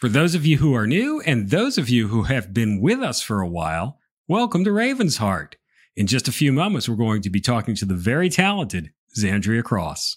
For those of you who are new and those of you who have been with us for a while, welcome to Raven's Heart. In just a few moments, we're going to be talking to the very talented Xandria Cross.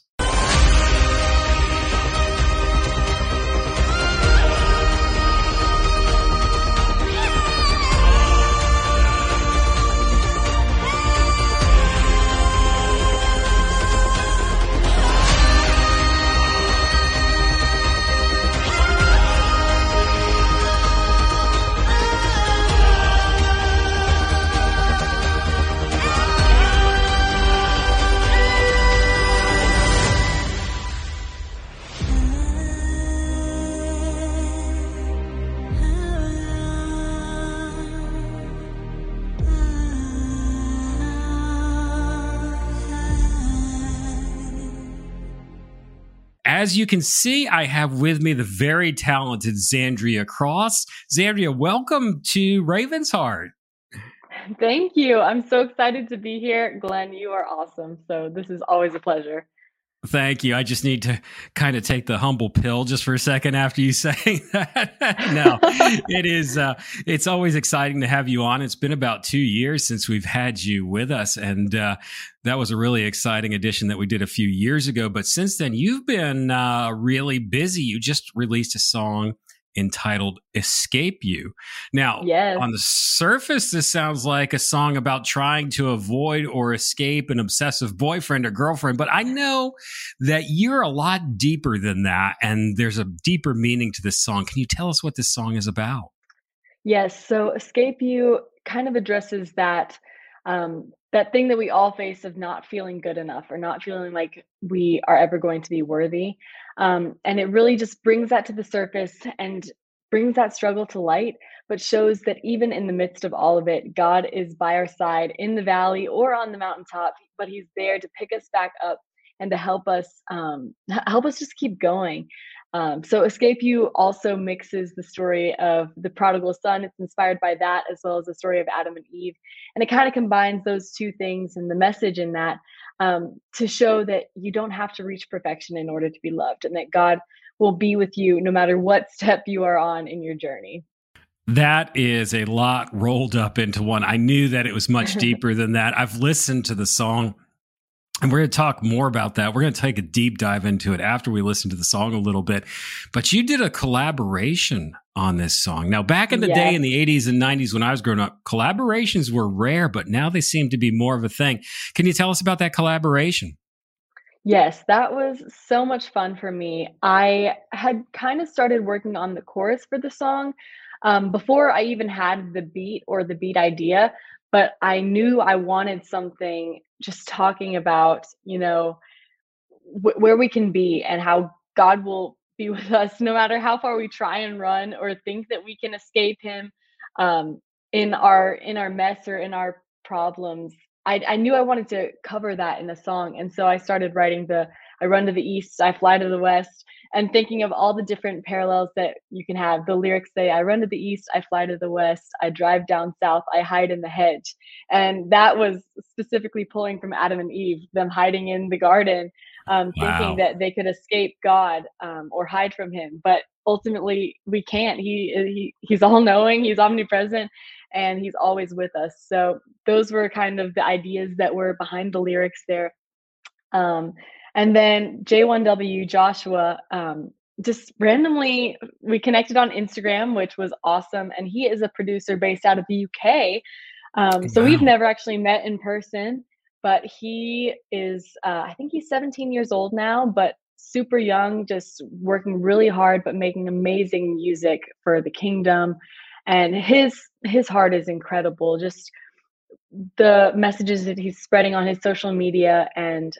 As you can see, I have with me the very talented Xandria Cross. Xandria, welcome to Raven's Heart. Thank you. I'm so excited to be here. Glenn, you are awesome. So this is always a pleasure. Thank you. I just need to kind of take the humble pill just for a second after you say that. No, it is. It's always exciting to have you on. It's been about 2 years since we've had you with us. And that was a really exciting edition that we did a few years ago. But since then, you've been really busy. You just released a song entitled Escape You. Now, yes. On the surface, this sounds like a song about trying to avoid or escape an obsessive boyfriend or girlfriend, but I know that you're a lot deeper than that, and there's a deeper meaning to this song. Can you tell us what this song is about? Yes, so Escape You kind of addresses that that thing that we all face of not feeling good enough or not feeling like we are ever going to be worthy. And it really just brings that to the surface and brings that struggle to light, but shows that even in the midst of all of it, God is by our side in the valley or on the mountaintop, but he's there to pick us back up and to help us just keep going. So Escape You also mixes the story of the prodigal son. It's inspired by that, as well as the story of Adam and Eve. And it kind of combines those two things and the message in that to show that you don't have to reach perfection in order to be loved, and that God will be with you no matter what step you are on in your journey. That is a lot rolled up into one. I knew that it was much deeper than that. I've listened to the song. And we're going to talk more about that. We're going to take a deep dive into it after we listen to the song a little bit. But you did a collaboration on this song. Now, back in the day in the 80s and 90s when I was growing up, collaborations were rare, but now they seem to be more of a thing. Can you tell us about that collaboration? Yes, that was so much fun for me. I had kind of started working on the chorus for the song before I even had the beat or the beat idea. But I knew I wanted something just talking about, you know, where we can be and how God will be with us no matter how far we try and run or think that we can escape him in our mess or in our problems. I knew I wanted to cover that in a song. And so I started writing I run to the east, I fly to the west, and thinking of all the different parallels that you can have. The lyrics say, I run to the east, I fly to the west, I drive down south, I hide in the hedge. And that was specifically pulling from Adam and Eve, them hiding in the garden, thinking that they could escape God or hide from him. But ultimately, we can't. He's all-knowing, he's omnipresent, and he's always with us. So those were kind of the ideas that were behind the lyrics there. And then J1W, Joshua, just randomly, we connected on Instagram, which was awesome. And he is a producer based out of the UK. So we've never actually met in person, but he is, I think he's 17 years old now, but super young, just working really hard, but making amazing music for the kingdom. And his heart is incredible. Just the messages that he's spreading on his social media and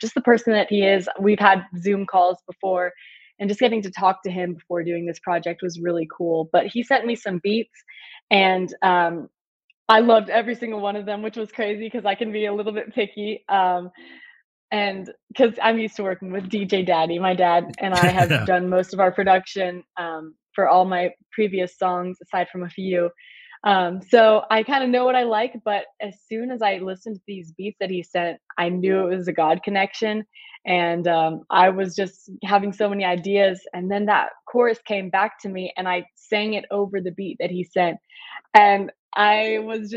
just the person that he is. We've had Zoom calls before, and just getting to talk to him before doing this project was really cool. But he sent me some beats, and I loved every single one of them, which was crazy because I can be a little bit picky. And because I'm used to working with DJ Daddy, my dad and I have done most of our production for all my previous songs, aside from a few. So I kind of know what I like, but as soon as I listened to these beats that he sent, I knew it was a God connection. And I was just having so many ideas. And then that chorus came back to me and I sang it over the beat that he sent. And I was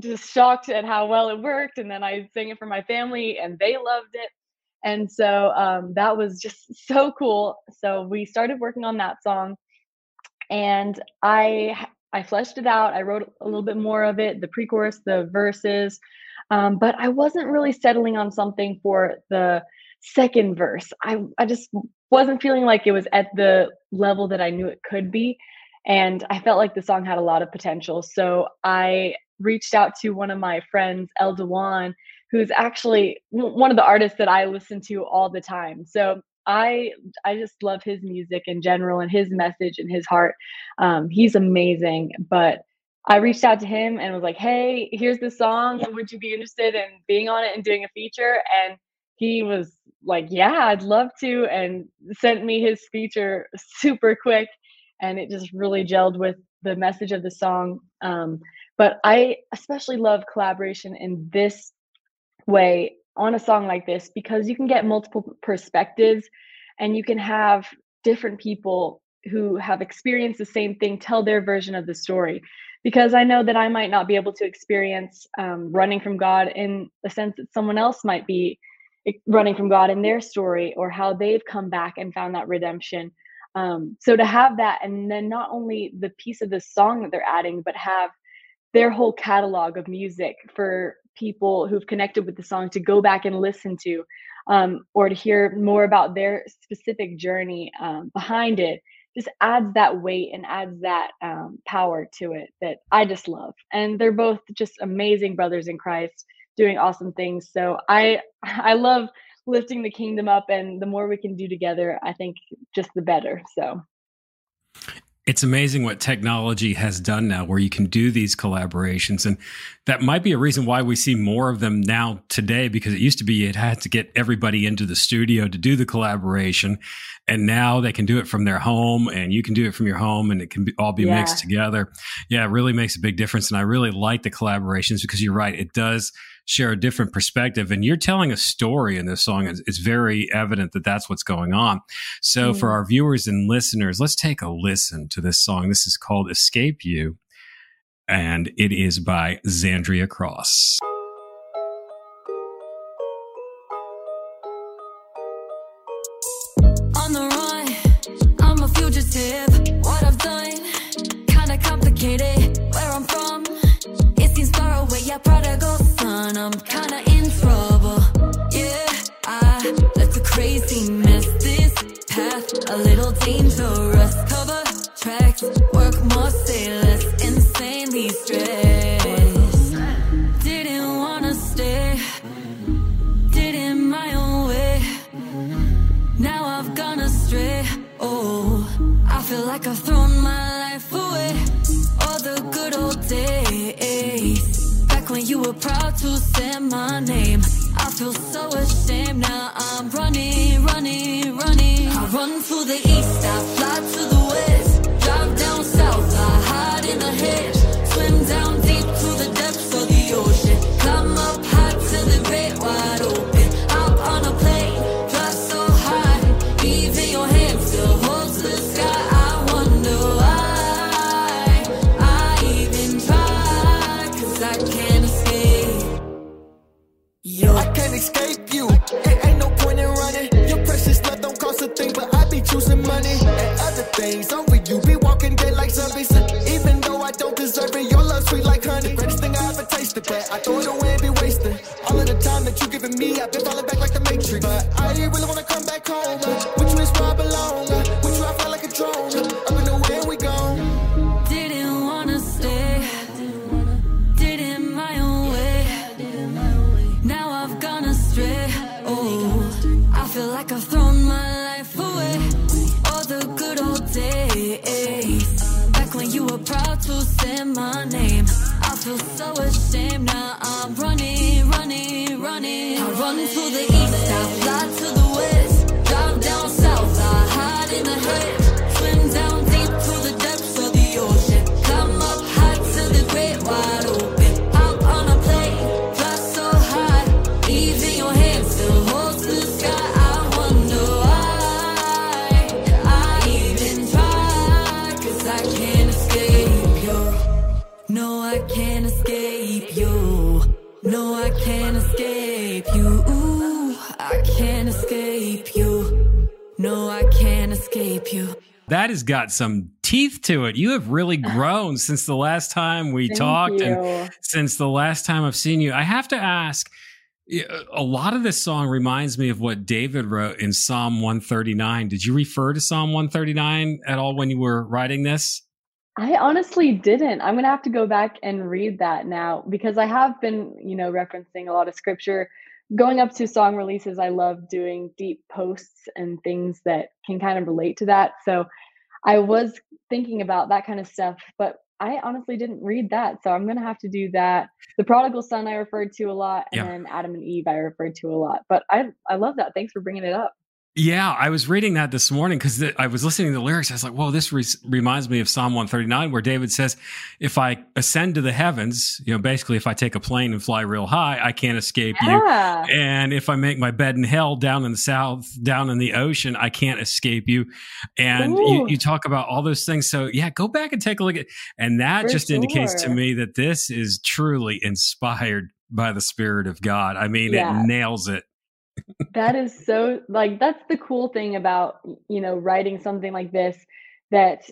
just shocked at how well it worked. And then I sang it for my family and they loved it. And so that was just so cool. So we started working on that song and I fleshed it out. I wrote a little bit more of it, the pre-chorus, the verses, but I wasn't really settling on something for the second verse. I just wasn't feeling like it was at the level that I knew it could be. And I felt like the song had a lot of potential. So I reached out to one of my friends, El Dewan, who's actually one of the artists that I listen to all the time. So I just love his music in general and his message and his heart. He's amazing. But I reached out to him and was like, hey, here's this song. Would you be interested in being on it and doing a feature? And he was like, yeah, I'd love to. And sent me his feature super quick. And it just really gelled with the message of the song. But I especially love collaboration in this way on a song like this, because you can get multiple perspectives and you can have different people who have experienced the same thing tell their version of the story. Because I know that I might not be able to experience running from God in the sense that someone else might be running from God in their story or how they've come back and found that redemption. So to have that, and then not only the piece of the song that they're adding, but have their whole catalog of music for people who've connected with the song to go back and listen to, or to hear more about their specific journey behind it, just adds that weight and adds that power to it that I just love. And they're both just amazing brothers in Christ doing awesome things. So I love lifting the kingdom up, and the more we can do together, I think just the better. So it's amazing what technology has done now, where you can do these collaborations. And that might be a reason why we see more of them now today, because it used to be it had to get everybody into the studio to do the collaboration. And now they can do it from their home and you can do it from your home, and it can all be mixed together. Yeah, it really makes a big difference. And I really like the collaborations because you're right, it does share a different perspective. And you're telling a story in this song. It's very evident that that's what's going on. So for our viewers and listeners, let's take a listen to this song. This is called Escape You, and it is by Xandria Cross. On the run, I'm a fugitive. What I've done, kinda complicated. Where I'm from, it seems far away, yeah, prodigal. I'm kinda in trouble, yeah, I left a crazy mess, this path a little dangerous, cover tracks, work more, say less, insanely stressed, didn't wanna stay, did it my own way, now I've gone astray, oh, I feel like I've thrown my life away, all the good old days. When you were proud to say my name, I feel so ashamed. Now I'm running, running, running. I run to the east, I fly to the west, drive down south, I hide in the hedge, swim down deep to the depths of the ocean, climb up high to the great wide open, hop on a plane, fly so high, even your hands still hold to the sky. I wonder why I even try, 'cause I can't. Yo. I can't escape you, it ain't no point in running. Your precious love don't cost a thing, but I be choosing money and other things over you. Be walking dead like zombies, even though I don't deserve it. Your love sweet like honey, greatest thing I ever tasted, but I throw it away and be wasted. All of the time that you giving me, I've been falling back like the Matrix, but I ain't really wanna come back home. With you is where I belong, with you I fly like a drone. Up in the way we gone. Didn't wanna stay, did it my own way. I've gone astray, oh, I feel like I've thrown my life away, all the good old days, back when you were proud to say my name, I feel so ashamed, now I'm running, running, running, I run to the east, I fly to the west, drive down south, I hide in the hedge, swim down deep to the depths of the ocean, climb up high to I can't escape you. No, I can't escape you. Ooh, I can't escape you. No, I can't escape you. That has got some teeth to it. You have really grown since the last time we talked and since the last time I've seen you. I have to ask, a lot of this song reminds me of what David wrote in Psalm 139. Did you refer to Psalm 139 at all when you were writing this? I honestly didn't. I'm going to have to go back and read that now, because I have been, you know, referencing a lot of scripture. Going up to song releases, I love doing deep posts and things that can kind of relate to that. So I was thinking about that kind of stuff, but I honestly didn't read that. So I'm going to have to do that. The Prodigal Son I referred to a lot, and then Adam and Eve I referred to a lot. But I love that. Thanks for bringing it up. Yeah, I was reading that this morning because I was listening to the lyrics. I was like, whoa, this reminds me of Psalm 139, where David says, if I ascend to the heavens, you know, basically if I take a plane and fly real high, I can't escape you. And if I make my bed in hell down in the south, down in the ocean, I can't escape you. And you talk about all those things. So yeah, go back and take a look at, and that indicates to me that this is truly inspired by the Spirit of God. I mean, it nails it. That is so, like, that's the cool thing about, you know, writing something like this that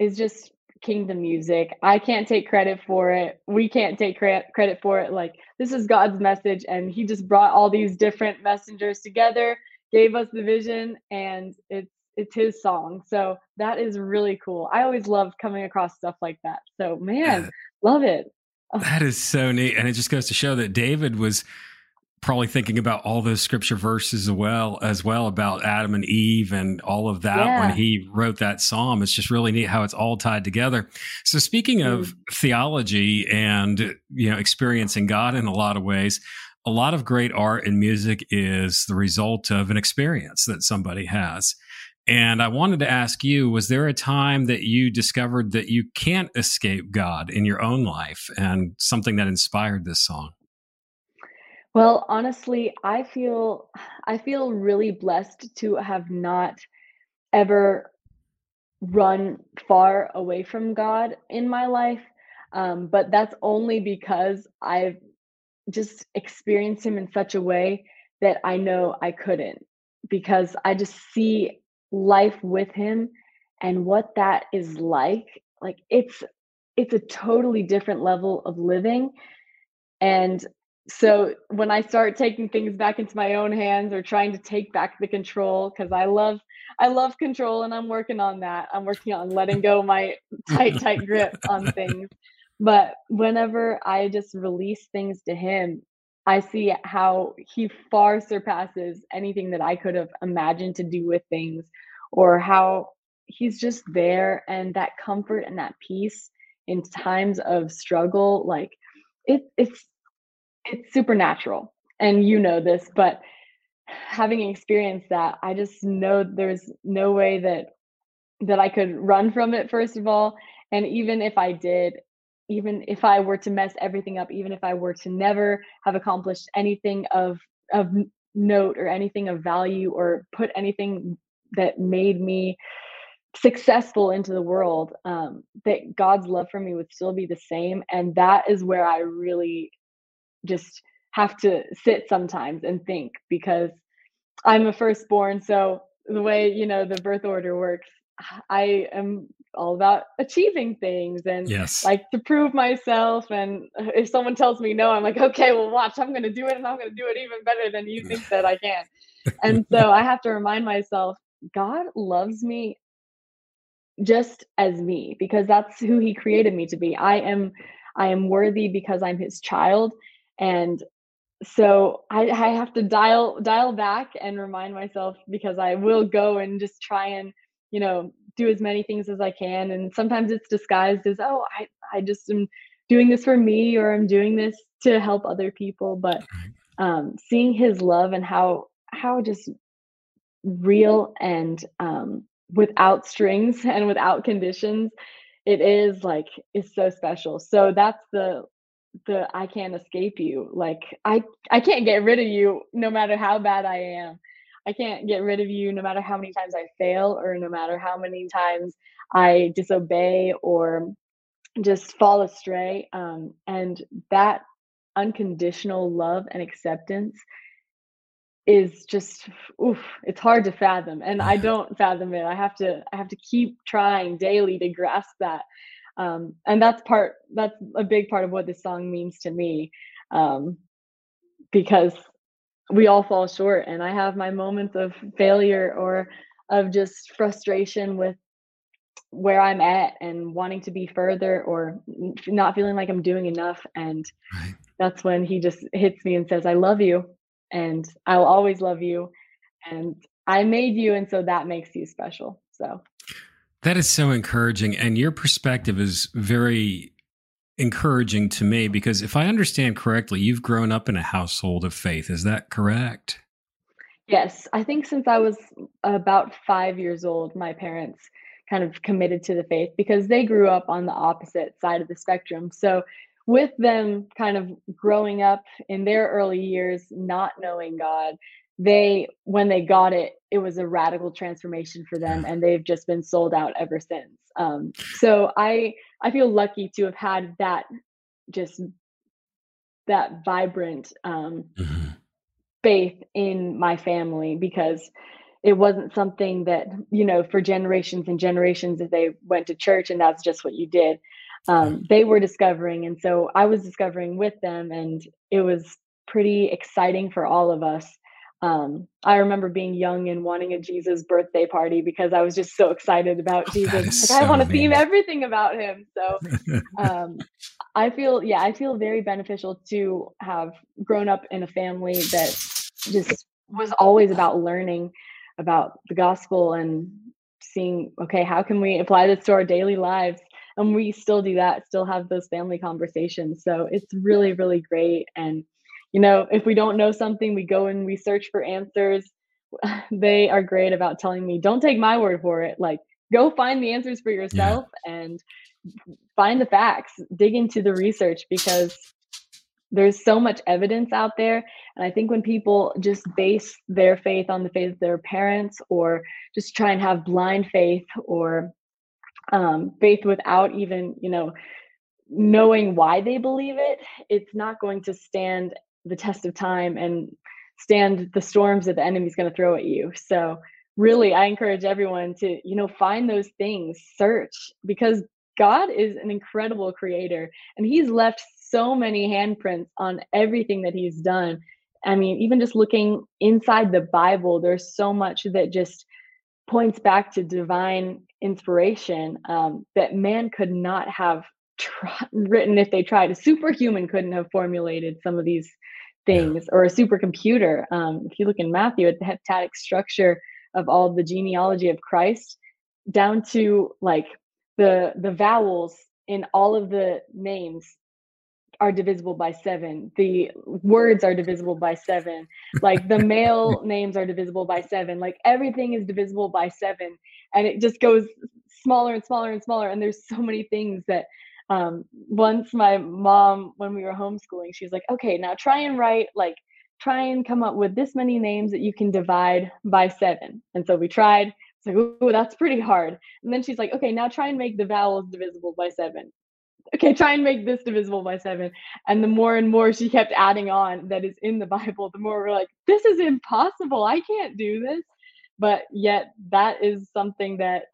is just kingdom music. I can't take credit for it. We can't take credit for it. Like, this is God's message, and he just brought all these different messengers together, gave us the vision, and it's his song. So that is really cool. I always love coming across stuff like that. So man, love it. That is so neat. And it just goes to show that David was probably thinking about all those scripture verses as well about Adam and Eve and all of that when he wrote that psalm. It's just really neat how it's all tied together. So speaking of theology and, you know, experiencing God in a lot of ways, a lot of great art and music is the result of an experience that somebody has. And I wanted to ask you, was there a time that you discovered that you can't escape God in your own life and something that inspired this song? Well, honestly, I feel really blessed to have not ever run far away from God in my life. But that's only because I've just experienced him in such a way that I know I couldn't, because I just see life with him and what that is like. Like, it's a totally different level of living. And so when I start taking things back into my own hands or trying to take back the control, because I love control, and I'm working on that. I'm working on letting go my tight grip on things. But whenever I just release things to him, I see how he far surpasses anything that I could have imagined to do with things, or how he's just there, and that comfort and that peace in times of struggle. Like, it's supernatural, and you know this, but having experienced that, I just know there's no way that I could run from it, first of all. And even if I did, even if I were to mess everything up, even if I were to never have accomplished anything of note or anything of value, or put anything that made me successful into the world, that God's love for me would still be the same. And that is where I really just have to sit sometimes and think, because I'm a firstborn. So the way, you know, the birth order works, I am all about achieving things and like to prove myself. And if someone tells me no, I'm like, okay, well, watch, I'm going to do it, and I'm going to do it even better than you think that I can. And so I have to remind myself, God loves me just as me, because that's who he created me to be. I am worthy because I'm his child. And so I have to dial back and remind myself, because I will go and just try and, you know, do as many things as I can. And sometimes it's disguised as, oh, I just am doing this for me, or I'm doing this to help other people. But seeing his love and how just real and without strings and without conditions it is, like, is so special. So that's the I can't escape you. Like, I can't get rid of you no matter how bad I am. I can't get rid of you no matter how many times I fail, or no matter how many times I disobey, or just fall astray. And that unconditional love and acceptance is just, oof, it's hard to fathom. And I don't fathom it. I have to keep trying daily to grasp that. And that's a big part of what this song means to me, because we all fall short, and I have my moments of failure or of just frustration with where I'm at and wanting to be further or not feeling like I'm doing enough. And right. That's when he just hits me and says, I love you and I'll always love you and I made you. And so that makes you special. So that is so encouraging. And your perspective is very encouraging to me, because if I understand correctly, you've grown up in a household of faith. Is that correct? Yes. I think since I was about 5 years old, my parents kind of committed to the faith because they grew up on the opposite side of the spectrum. So with them kind of growing up in their early years, not knowing God, when they got it, it was a radical transformation for them, and they've just been sold out ever since. So I feel lucky to have had that vibrant faith in my family, because it wasn't something that, for generations and generations, if they went to church and that's just what you did, they were discovering. And so I was discovering with them, and it was pretty exciting for all of us. I remember being young and wanting a Jesus birthday party because I was just so excited about Jesus. I want to theme everything about him. So I feel very beneficial to have grown up in a family that just was always about learning about the gospel and seeing, okay, how can we apply this to our daily lives? And we still do that, still have those family conversations. So it's really, really great. And if we don't know something, we go and we search for answers. They are great about telling me, don't take my word for it. Like, go find the answers for yourself and find the facts, dig into the research, because there's so much evidence out there. And I think when people just base their faith on the faith of their parents, or just try and have blind faith, or faith without even, knowing why they believe it, it's not going to stand the test of time and stand the storms that the enemy's going to throw at you. So really, I encourage everyone to, find those things, search, because God is an incredible creator, and he's left so many handprints on everything that he's done. I mean, even just looking inside the Bible, there's so much that just points back to divine inspiration that man could not have written if they tried. A superhuman couldn't have formulated some of these things, or a supercomputer. If you look in Matthew at the heptadic structure of all the genealogy of Christ, down to like the vowels in all of the names are divisible by 7. The words are divisible by 7. Like the male names are divisible by 7. Like everything is divisible by 7, and it just goes smaller and smaller and smaller. And there's so many things that once my mom, when we were homeschooling, she was like, okay, now try and come up with this many names that you can divide by 7. And so we tried. It's like, ooh, that's pretty hard. And then she's like, okay, now try and make the vowels divisible by 7. Okay, try and make this divisible by 7. And the more and more she kept adding on that is in the Bible, the more we're like, this is impossible. I can't do this. But yet that is something that,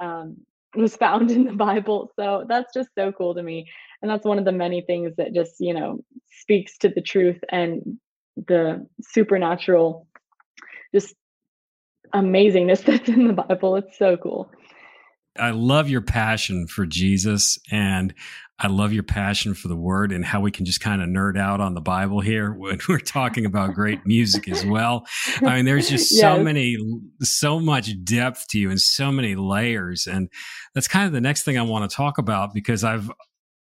was found in the Bible. So that's just so cool to me. And that's one of the many things that just, speaks to the truth and the supernatural, just amazingness that's in the Bible. It's so cool. I love your passion for Jesus, and I love your passion for the word, and how we can just kind of nerd out on the Bible here when we're talking about great music as well. I mean, there's just so much depth to you and so many layers. And that's kind of the next thing I want to talk about, because I've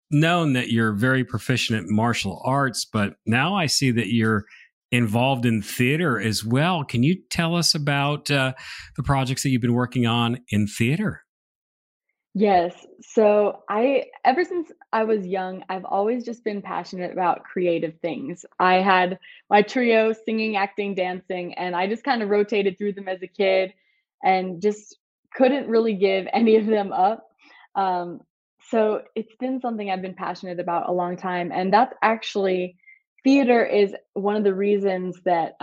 known that you're very proficient at martial arts, but now I see that you're involved in theater as well. Can you tell us about the projects that you've been working on in theater? Yes. So ever since I was young, I've always just been passionate about creative things. I had my trio, singing, acting, dancing, and I just kind of rotated through them as a kid and just couldn't really give any of them up. So it's been something I've been passionate about a long time. And that's actually, theater is one of the reasons that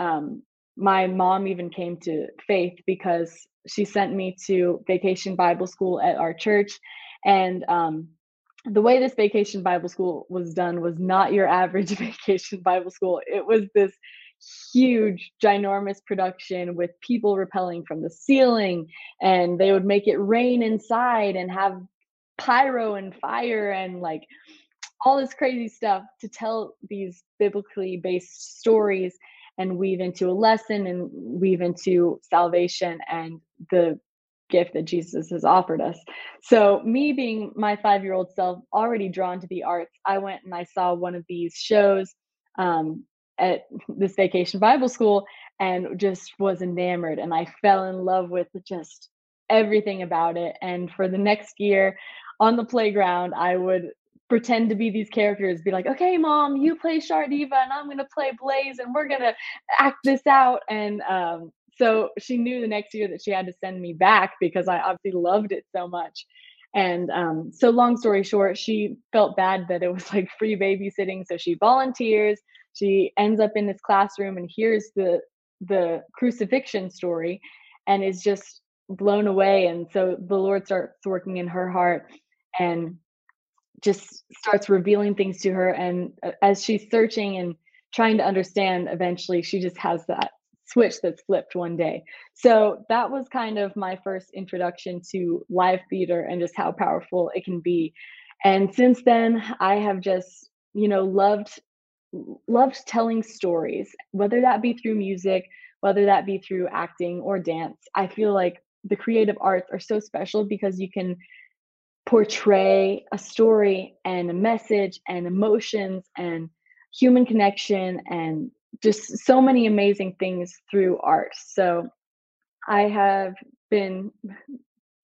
my mom even came to faith, because she sent me to vacation Bible school at our church. And the way this vacation Bible school was done was not your average vacation Bible school. It was this huge, ginormous production with people rappelling from the ceiling, and they would make it rain inside and have pyro and fire and like all this crazy stuff to tell these biblically based stories and weave into a lesson and weave into salvation and the gift that Jesus has offered us. So me being my 5-year-old self, already drawn to the arts, I went and I saw one of these shows at this vacation Bible school and just was enamored. And I fell in love with just everything about it. And for the next year on the playground, I would pretend to be these characters, be like, okay, mom, you play Shardiva and I'm going to play Blaze and we're going to act this out. And so she knew the next year that she had to send me back because I obviously loved it so much. And so long story short, she felt bad that it was like free babysitting. So she volunteers. She ends up in this classroom and hears the crucifixion story and is just blown away. And so the Lord starts working in her heart and just starts revealing things to her. And as she's searching and trying to understand, eventually she just has that switch that's flipped one day. So that was kind of my first introduction to live theater and just how powerful it can be. And since then, I have just, you know, loved telling stories, whether that be through music, whether that be through acting or dance. I feel like the creative arts are so special because you can portray a story and a message and emotions and human connection and just so many amazing things through art. So I have been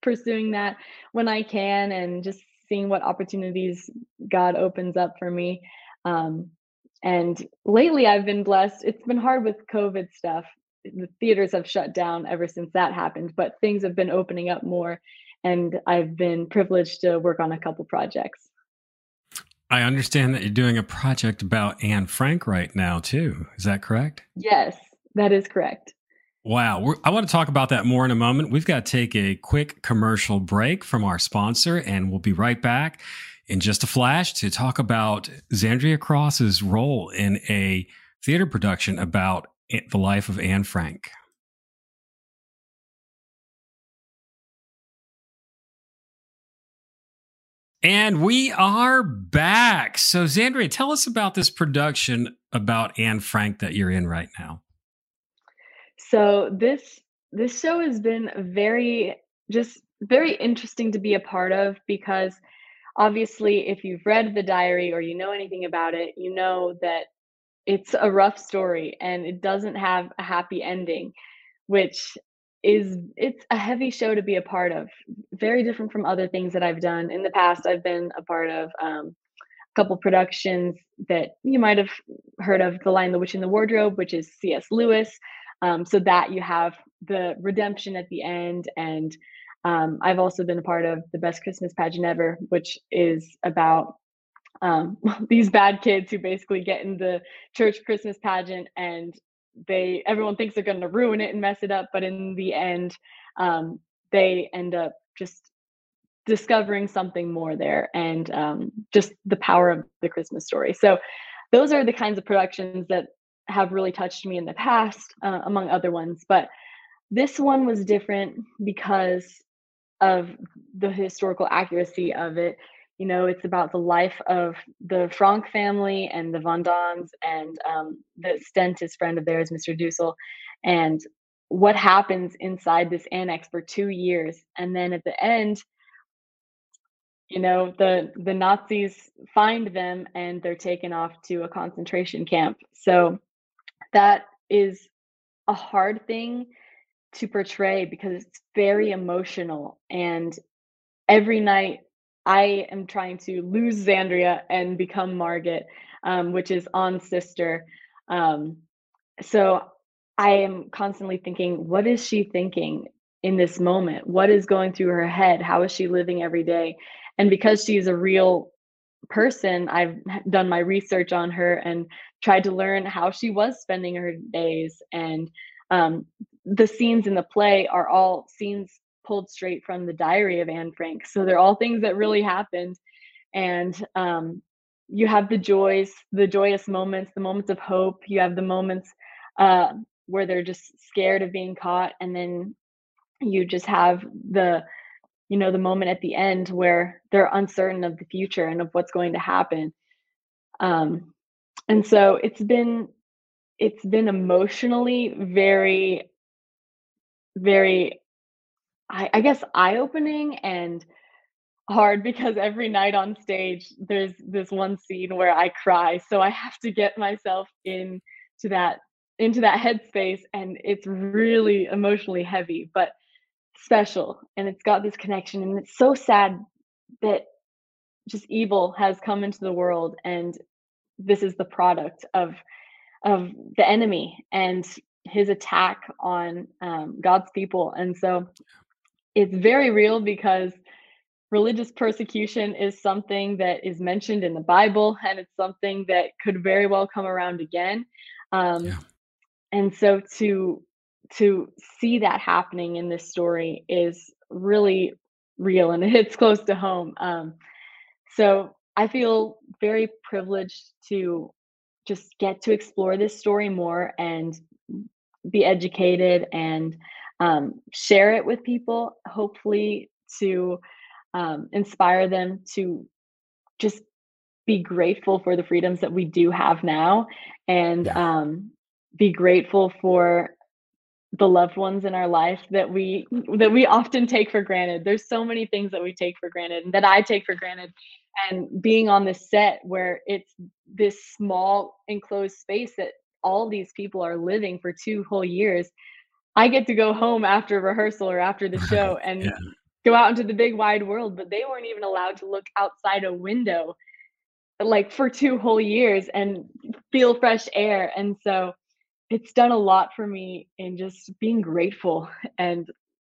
pursuing that when I can and just seeing what opportunities God opens up for me. And lately I've been blessed. It's been hard with COVID stuff. The theaters have shut down ever since that happened, but things have been opening up more. And I've been privileged to work on a couple projects. I understand that you're doing a project about Anne Frank right now, too. Is that correct? Yes, that is correct. Wow. I want to talk about that more in a moment. We've got to take a quick commercial break from our sponsor, and we'll be right back in just a flash to talk about Xandria Cross's role in a theater production about the life of Anne Frank. And we are back. So, Xandria, tell us about this production about Anne Frank that you're in right now. So this show has been very interesting to be a part of, because obviously if you've read the diary or you know anything about it, you know that it's a rough story and it doesn't have a happy ending, which it's a heavy show to be a part of, very different from other things that I've done in the past. I've been a part of a couple productions that you might have heard of, The Lion, the Witch, and the Wardrobe, which is C.S. Lewis. So that you have the redemption at the end. And I've also been a part of The Best Christmas Pageant Ever, which is about these bad kids who basically get in the church Christmas pageant and everyone thinks they're going to ruin it and mess it up, but in the end, they end up just discovering something more there, and just the power of the Christmas story. So those are the kinds of productions that have really touched me in the past, among other ones. But this one was different because of the historical accuracy of it. You know, it's about the life of the Frank family and the Van Daans and the dentist friend of theirs, Mr. Dussel, and what happens inside this annex for 2 years. And then at the end, you know, the Nazis find them and they're taken off to a concentration camp. So that is a hard thing to portray because it's very emotional. And every night, I am trying to lose Xandria and become Margaret, which is Anne's sister. So I am constantly thinking, what is she thinking in this moment? What is going through her head? How is she living every day? And because she's a real person, I've done my research on her and tried to learn how she was spending her days. And the scenes in the play are all scenes pulled straight from the diary of Anne Frank. So they're all things that really happened. And you have the joys, the joyous moments, the moments of hope. You have the moments where they're just scared of being caught. And then you just have the, you know, the moment at the end where they're uncertain of the future and of what's going to happen. And so it's been emotionally very, very, I guess, eye-opening and hard, because every night on stage, there's this one scene where I cry. So I have to get myself into that headspace, and it's really emotionally heavy, but special. And it's got this connection, and it's so sad that just evil has come into the world, and this is the product of the enemy and his attack on God's people. And so it's very real, because religious persecution is something that is mentioned in the Bible, and it's something that could very well come around again. And so to see that happening in this story is really real, and it hits close to home. So I feel very privileged to just get to explore this story more and be educated and share it with people, hopefully to inspire them to just be grateful for the freedoms that we do have now, and be grateful for the loved ones in our life that we often take for granted. There's so many things that we take for granted, and that I take for granted. And being on this set where it's this small enclosed space that all these people are living for 2 whole years, I get to go home after rehearsal or after the show and go out into the big wide world, but they weren't even allowed to look outside a window like for 2 whole years and feel fresh air. And so it's done a lot for me in just being grateful and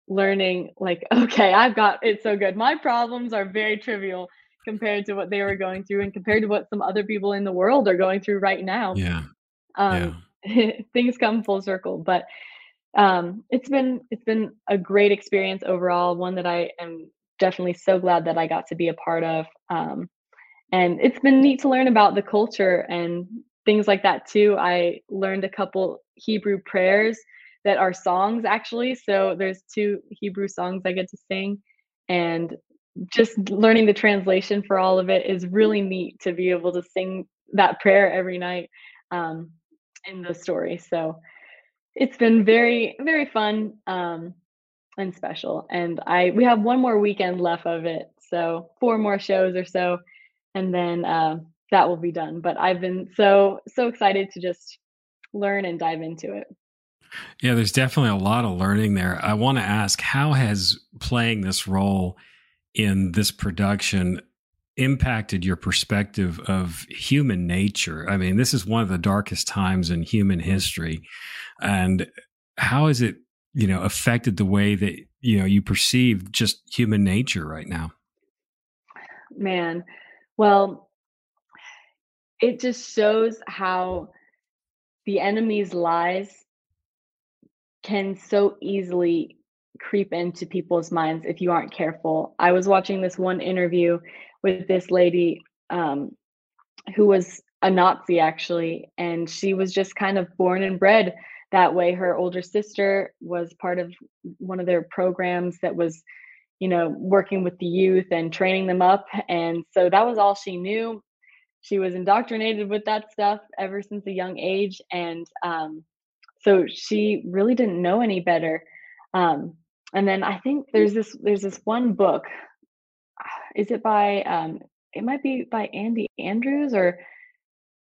learning, like, okay, I've got it so good. My problems are very trivial compared to what they were going through, and compared to what some other people in the world are going through right now. Things come full circle, but it's been a great experience overall, one that I am definitely so glad that I got to be a part of. And it's been neat to learn about the culture and things like that too. I learned a couple Hebrew prayers that are songs, actually. So there's 2 Hebrew songs I get to sing, and just learning the translation for all of it is really neat to be able to sing that prayer every night in the story. So it's been very, very fun and special. And we have 1 more weekend left of it. So 4 more shows or so, and then that will be done. But I've been so, so excited to just learn and dive into it. Yeah, there's definitely a lot of learning there. I want to ask, how has playing this role in this production impacted your perspective of human nature? I mean, this is one of the darkest times in human history. And how has it, you know, affected the way that, you know, you perceive just human nature right now? Man, well, it just shows how the enemy's lies can so easily creep into people's minds if you aren't careful. I was watching this one interview with this lady who was a Nazi, actually, and she was just kind of born and bred that way. Her older sister was part of one of their programs that was, you know, working with the youth and training them up. And so that was all she knew. She was indoctrinated with that stuff ever since a young age. And so she really didn't know any better. And then I think there's this one book. Is it by, it might be by Andy Andrews, or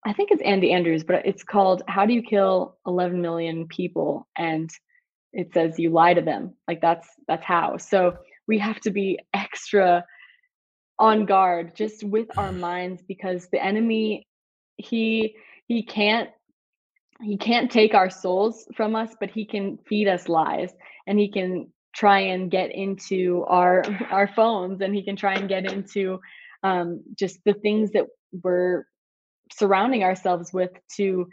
I think it's Andy Andrews, but it's called How Do You Kill 11 Million People? And it says you lie to them. Like that's how. So we have to be extra on guard just with our minds, because the enemy, he can't take our souls from us, but he can feed us lies, and he can try and get into our phones, and he can try and get into just the things that we're surrounding ourselves with to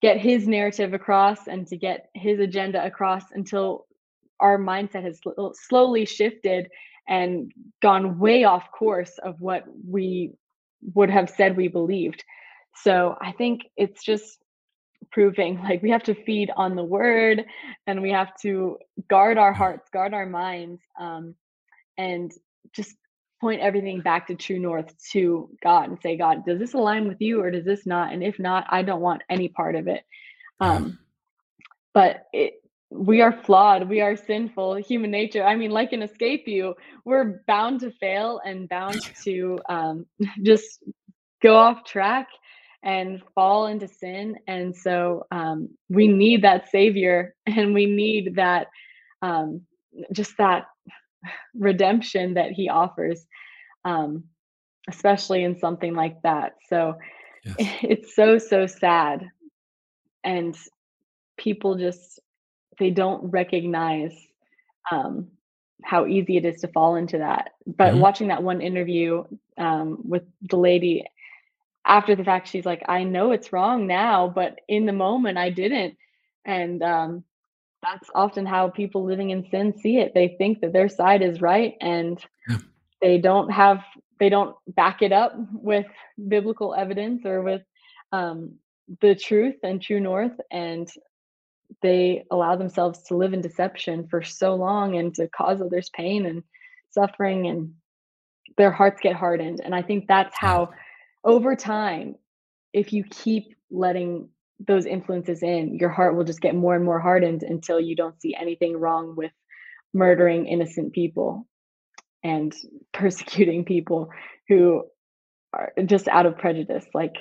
get his narrative across and to get his agenda across, until our mindset has slowly shifted and gone way off course of what we would have said we believed. So I think it's just proving, like, we have to feed on the word, and we have to guard our hearts, guard our minds, and just point everything back to true north, to God, and say, God, does this align with you, or does this not? And if not, I don't want any part of it. We are flawed. We are sinful. Human nature. I mean, like in Escape You, we're bound to fail and bound to just go off track and fall into sin. And so we need that Savior, and we need that just that redemption that He offers, especially in something like that. So yes. It's so sad, and people just, they don't recognize how easy it is to fall into that. But watching that one interview with the lady after the fact, she's like, I know it's wrong now, but in the moment I didn't. And that's often how people living in sin see it. They think that their side is right, and they don't back it up with biblical evidence or with the truth and true north. And they allow themselves to live in deception for so long, and to cause others pain and suffering, and their hearts get hardened. And I think that's how, over time, if you keep letting those influences in, your heart will just get more and more hardened, until you don't see anything wrong with murdering innocent people and persecuting people who are just out of prejudice. Like,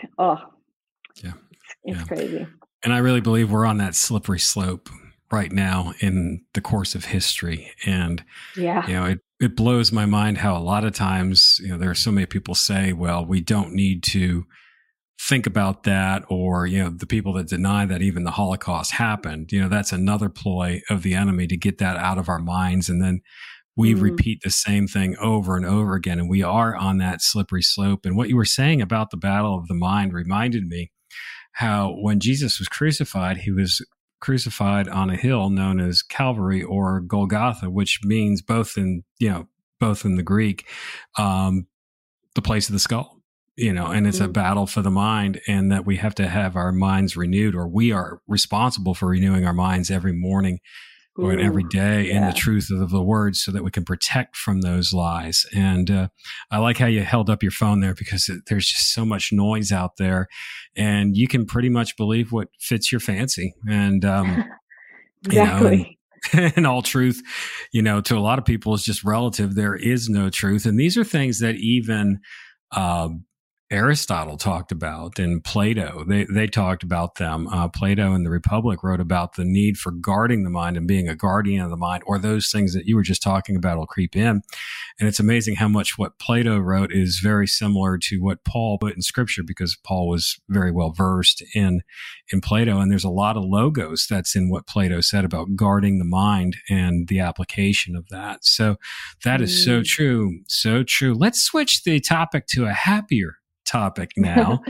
it's crazy. And I really believe we're on that slippery slope right now in the course of history. And, you know, it blows my mind how a lot of times, you know, there are so many people say, well, we don't need to think about that, or, you know, the people that deny that even the Holocaust happened, you know, that's another ploy of the enemy to get that out of our minds. And then we repeat the same thing over and over again. And we are on that slippery slope. And what you were saying about the battle of the mind reminded me how when Jesus was crucified, he was crucified on a hill known as Calvary, or Golgotha, which means both in the Greek, the place of the skull, you know, and it's a battle for the mind, and that we have to have our minds renewed, or we are responsible for renewing our minds every morning or every day in the truth of the word, so that we can protect from those lies. And I like how you held up your phone there, because there's just so much noise out there, and you can pretty much believe what fits your fancy. And, and all truth, you know, to a lot of people is just relative. There is no truth. And these are things that even, Aristotle talked about, and Plato, they talked about them. Plato and the Republic wrote about the need for guarding the mind and being a guardian of the mind, or those things that you were just talking about will creep in. And it's amazing how much what Plato wrote is very similar to what Paul put in scripture, because Paul was very well versed in Plato. And there's a lot of logos that's in what Plato said about guarding the mind and the application of that. So that is so true. So true. Let's switch the topic to a happier topic now.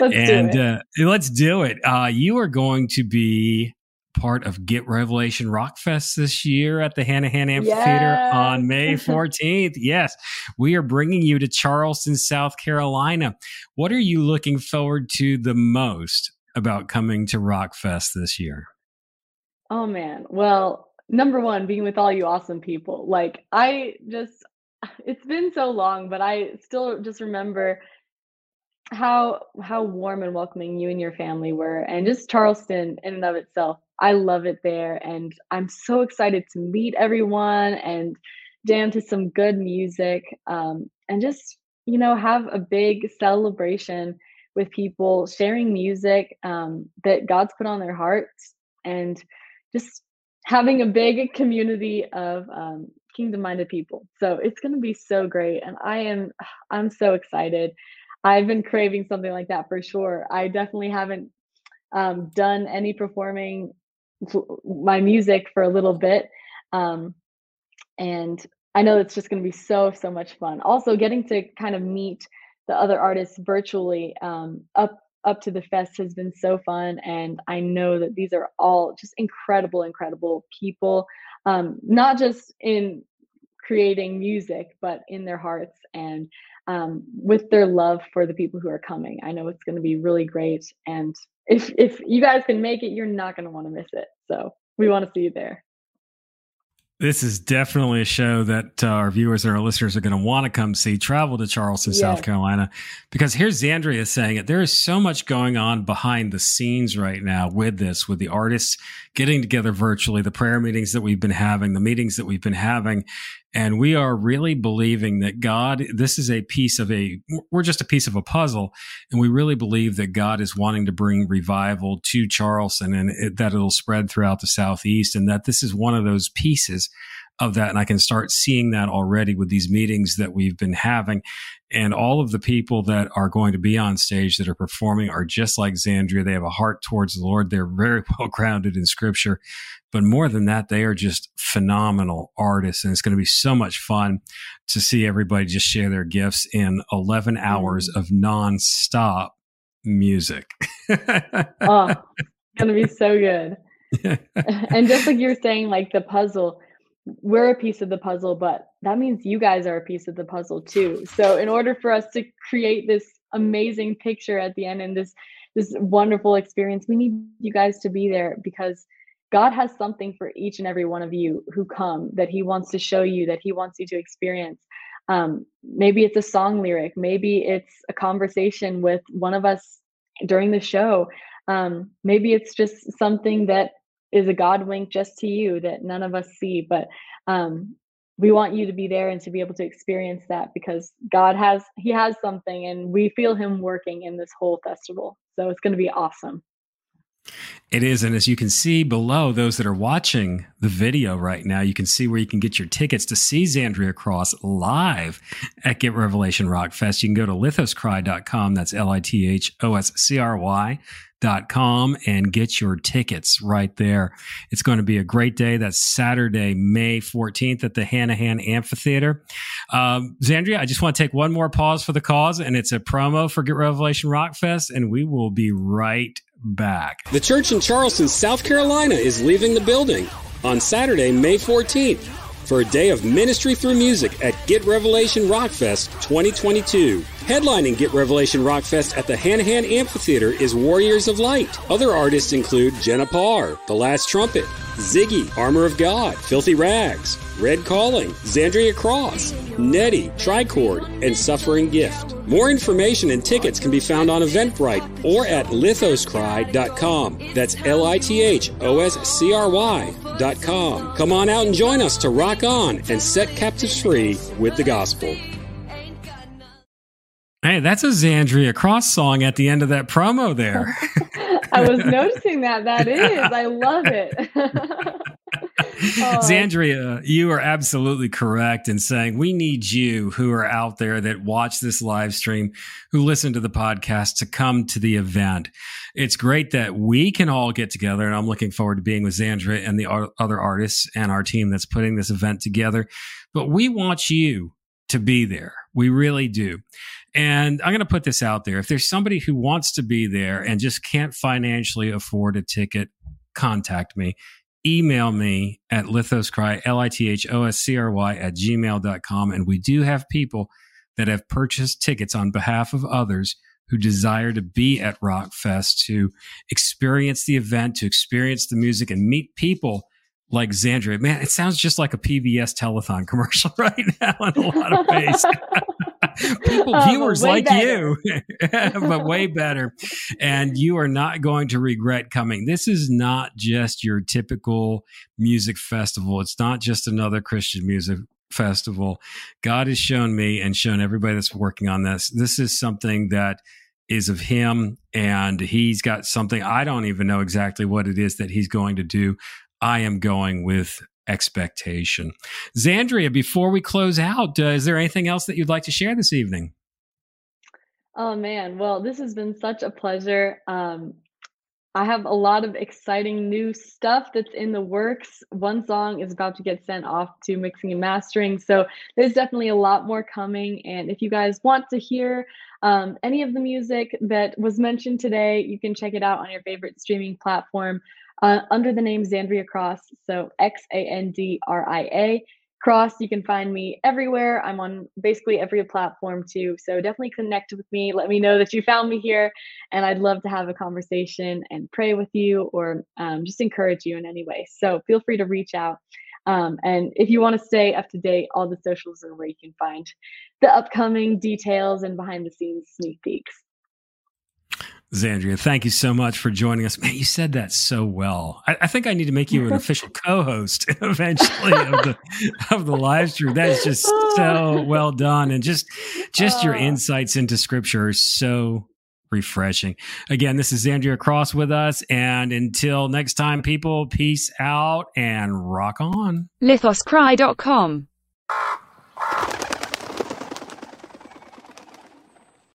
Let's do it. You are going to be part of Get Revelation Rockfest this year at the Hanahan Amphitheater on May 14th. Yes, we are bringing you to Charleston, South Carolina. What are you looking forward to the most about coming to Rockfest this year? Oh man. Well, number one, being with all you awesome people. Like, it's been so long, but I still just remember how warm and welcoming you and your family were, and just Charleston in and of itself. I love it there, and I'm so excited to meet everyone and jam to some good music, and just, you know, have a big celebration with people sharing music that God's put on their hearts, and just having a big community of kingdom-minded people. So it's going to be so great, and I'm so excited. I've been craving something like that for sure. I definitely haven't done any performing my music for a little bit. And I know it's just going to be so much fun. Also, getting to kind of meet the other artists virtually up to the fest has been so fun. And I know that these are all just incredible people, not just in creating music, but in their hearts and with their love for the people who are coming. I know it's going to be really great. And if you guys can make it, you're not going to want to miss it. So we want to see you there. This is definitely a show that our viewers and our listeners are going to want to come see. Travel to Charleston, yes, South Carolina, because here's Xandria saying it. There is so much going on behind the scenes right now with this, with the artists getting together virtually, the prayer meetings that we've been having, the meetings that we've been having. And we are really believing that God, this is we're just a piece of a puzzle. And we really believe that God is wanting to bring revival to Charleston, and that it'll spread throughout the Southeast, and that this is one of those pieces of that. And I can start seeing that already with these meetings that we've been having. And all of the people that are going to be on stage that are performing are just like Xandria. They have a heart towards the Lord. They're very well grounded in scripture. But more than that, they are just phenomenal artists. And it's going to be so much fun to see everybody just share their gifts in 11 hours of nonstop music. Oh, it's going to be so good. Yeah. And just like you're saying, like the puzzle, we're a piece of the puzzle, but that means you guys are a piece of the puzzle too. So in order for us to create this amazing picture at the end and this wonderful experience, we need you guys to be there, because God has something for each and every one of you who come, that he wants to show you, that he wants you to experience. Maybe it's a song lyric. Maybe it's a conversation with one of us during the show. Maybe it's just something that is a God wink just to you that none of us see, but we want you to be there and to be able to experience that, because God has something, and we feel him working in this whole festival. So it's going to be awesome. It is. And as you can see below, those that are watching the video right now, you can see where you can get your tickets to see Xandria Cross live at Get Revelation Rockfest. You can go to lithoscry.com. That's LITHOSCRY.com and get your tickets right there. It's going to be a great day. That's Saturday, May 14th at the Hanahan Amphitheater. Xandria, I just want to take one more pause for the cause, and it's a promo for Get Revelation Rockfest, and we will be right back. The church in Charleston, South Carolina is leaving the building on Saturday, May 14th for a day of ministry through music at Get Revelation Rockfest 2022. Headlining Get Revelation Rockfest at the Hanahan Amphitheater is Warriors of Light. Other artists include Jenna Parr, The Last Trumpet, Ziggy, Armor of God, Filthy Rags, Red Calling, Xandria Cross, Nettie, Tricord, and Suffering Gift. More information and tickets can be found on Eventbrite or at lithoscry.com. That's LITHOSCRY.com. Come on out and join us to rock on and set captives free with the gospel. Hey, that's a Xandria Cross song at the end of that promo there. I was noticing that. That is. I love it. Oh. Xandria, you are absolutely correct in saying we need you who are out there that watch this live stream, who listen to the podcast, to come to the event. It's great that we can all get together, and I'm looking forward to being with Xandria and the other artists and our team that's putting this event together. But we want you to be there. We really do. And I'm going to put this out there. If there's somebody who wants to be there and just can't financially afford a ticket, contact me. Email me at lithoscry, LITHOSCRY at gmail.com. And we do have people that have purchased tickets on behalf of others who desire to be at Rockfest, to experience the event, to experience the music, and meet people like Xandria. Man, it sounds just like a PBS telethon commercial right now in a lot of ways. People, viewers like better. You, but way better. And you are not going to regret coming. This is not just your typical music festival. It's not just another Christian music festival. God has shown me and shown everybody that's working on this. This is something that is of him, and he's got something. I don't even know exactly what it is that he's going to do. I am going with expectation. Xandria, before we close out, is there anything else that you'd like to share this evening? Oh man, well, this has been such a pleasure. I have a lot of exciting new stuff that's in the works. One song is about to get sent off to mixing and mastering. So there's definitely a lot more coming. And if you guys want to hear any of the music that was mentioned today, you can check it out on your favorite streaming platform under the name Xandria Cross. So Xandria Cross. You can find me everywhere. I'm on basically every platform too. So definitely connect with me. Let me know that you found me here. And I'd love to have a conversation and pray with you or just encourage you in any way. So feel free to reach out. And if you want to stay up to date, all the socials are where you can find the upcoming details and behind the scenes sneak peeks. Xandria, thank you so much for joining us. Man, you said that so well. I think I need to make you an official co-host eventually of the live stream. That's just so well done. And just your insights into scripture are so refreshing. Again, this is Xandria Cross with us. And until next time, people, peace out and rock on. LithosCry.com